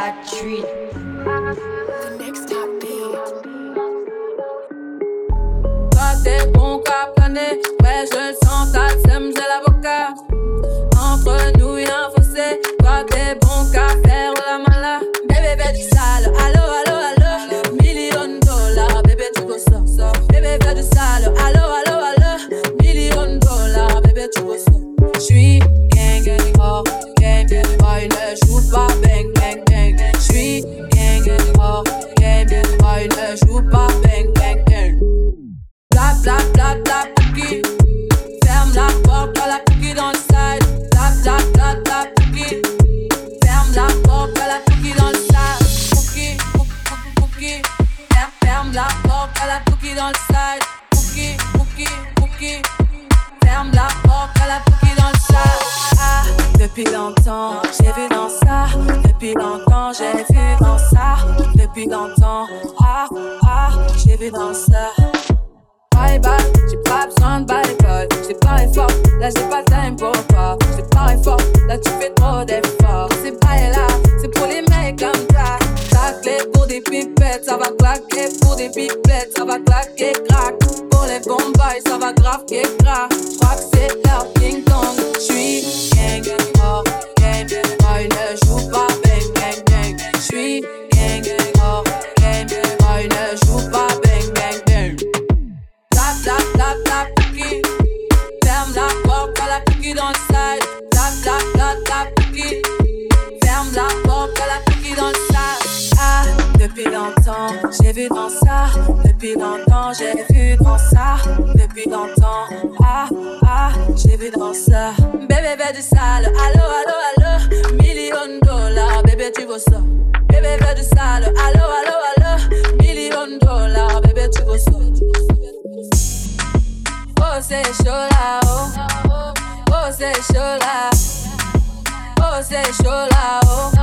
hot treat. The next top beat. Toi t'es bon qu'à planer, ouais je sens ta sème, j'ai l'avocat. Entre nous y'a un fossé, toi t'es bon qu'à faire la mala. Bébé fais du sale, allo allo allo. $1,000,000, bébé tu peux sortir. Bébé fais du sale, allo allo allo. $1,000,000, bébé tu peux sortir. J'suis gang gang hors gang, boy ne joue pas bang bang bang. J'suis gang gang hors gang, boy ne joue pas bang bang bang. Bla bla bla bla cookie, ferme la porte à la cookie dans le side. Bla bla bla bla cookie, ferme la porte à la cookie dans le side. Cookie cookie cookie, ferme la porte à la cookie dans le side. Cookie cookie cookie, ferme la porte à la cookie dans le side. Ah, depuis longtemps, j'ai vu dans ça. Depuis longtemps, j'ai vu dans ça. Depuis longtemps, ah, ah, j'ai vu dans ça. Bye bye, j'ai pas besoin de bye-bye. J'ai pas effort, là j'ai pas le time pour pas. J'ai pas effort, là tu fais trop d'efforts. C'est bail là, c'est pour les mecs comme ça. Claque pour des pipettes, ça va claquer. Pour des pipettes, ça va claquer, crack. Pour les bombes, ça va grave que crack. J'crois que c'est leur ping dong. J'suis gang gang hors gang, boy ne joue pas bang bang bang. J'suis gang gang hors gang, boy ne joue pas bang bang bang. Tap tap tap tap cookie, ferme la porte à la cookie dans le side. Tap tap tap tap cookie, ferme la porte à la cookie dans le side. Depuis longtemps, j'ai vu dans ça. Depuis longtemps, j'ai vu dans ça. Depuis longtemps, ah, ah, j'ai vu dans ça. Bébé fais du sale, allo, allo, allo. $1,000,000, bébé tu veux ça. Bébé fais du sale, allo, allo, allo. $1,000,000, bébé tu veux ça. Oh c'est chaud là, oh. Oh c'est chaud là. Oh c'est chaud là, oh.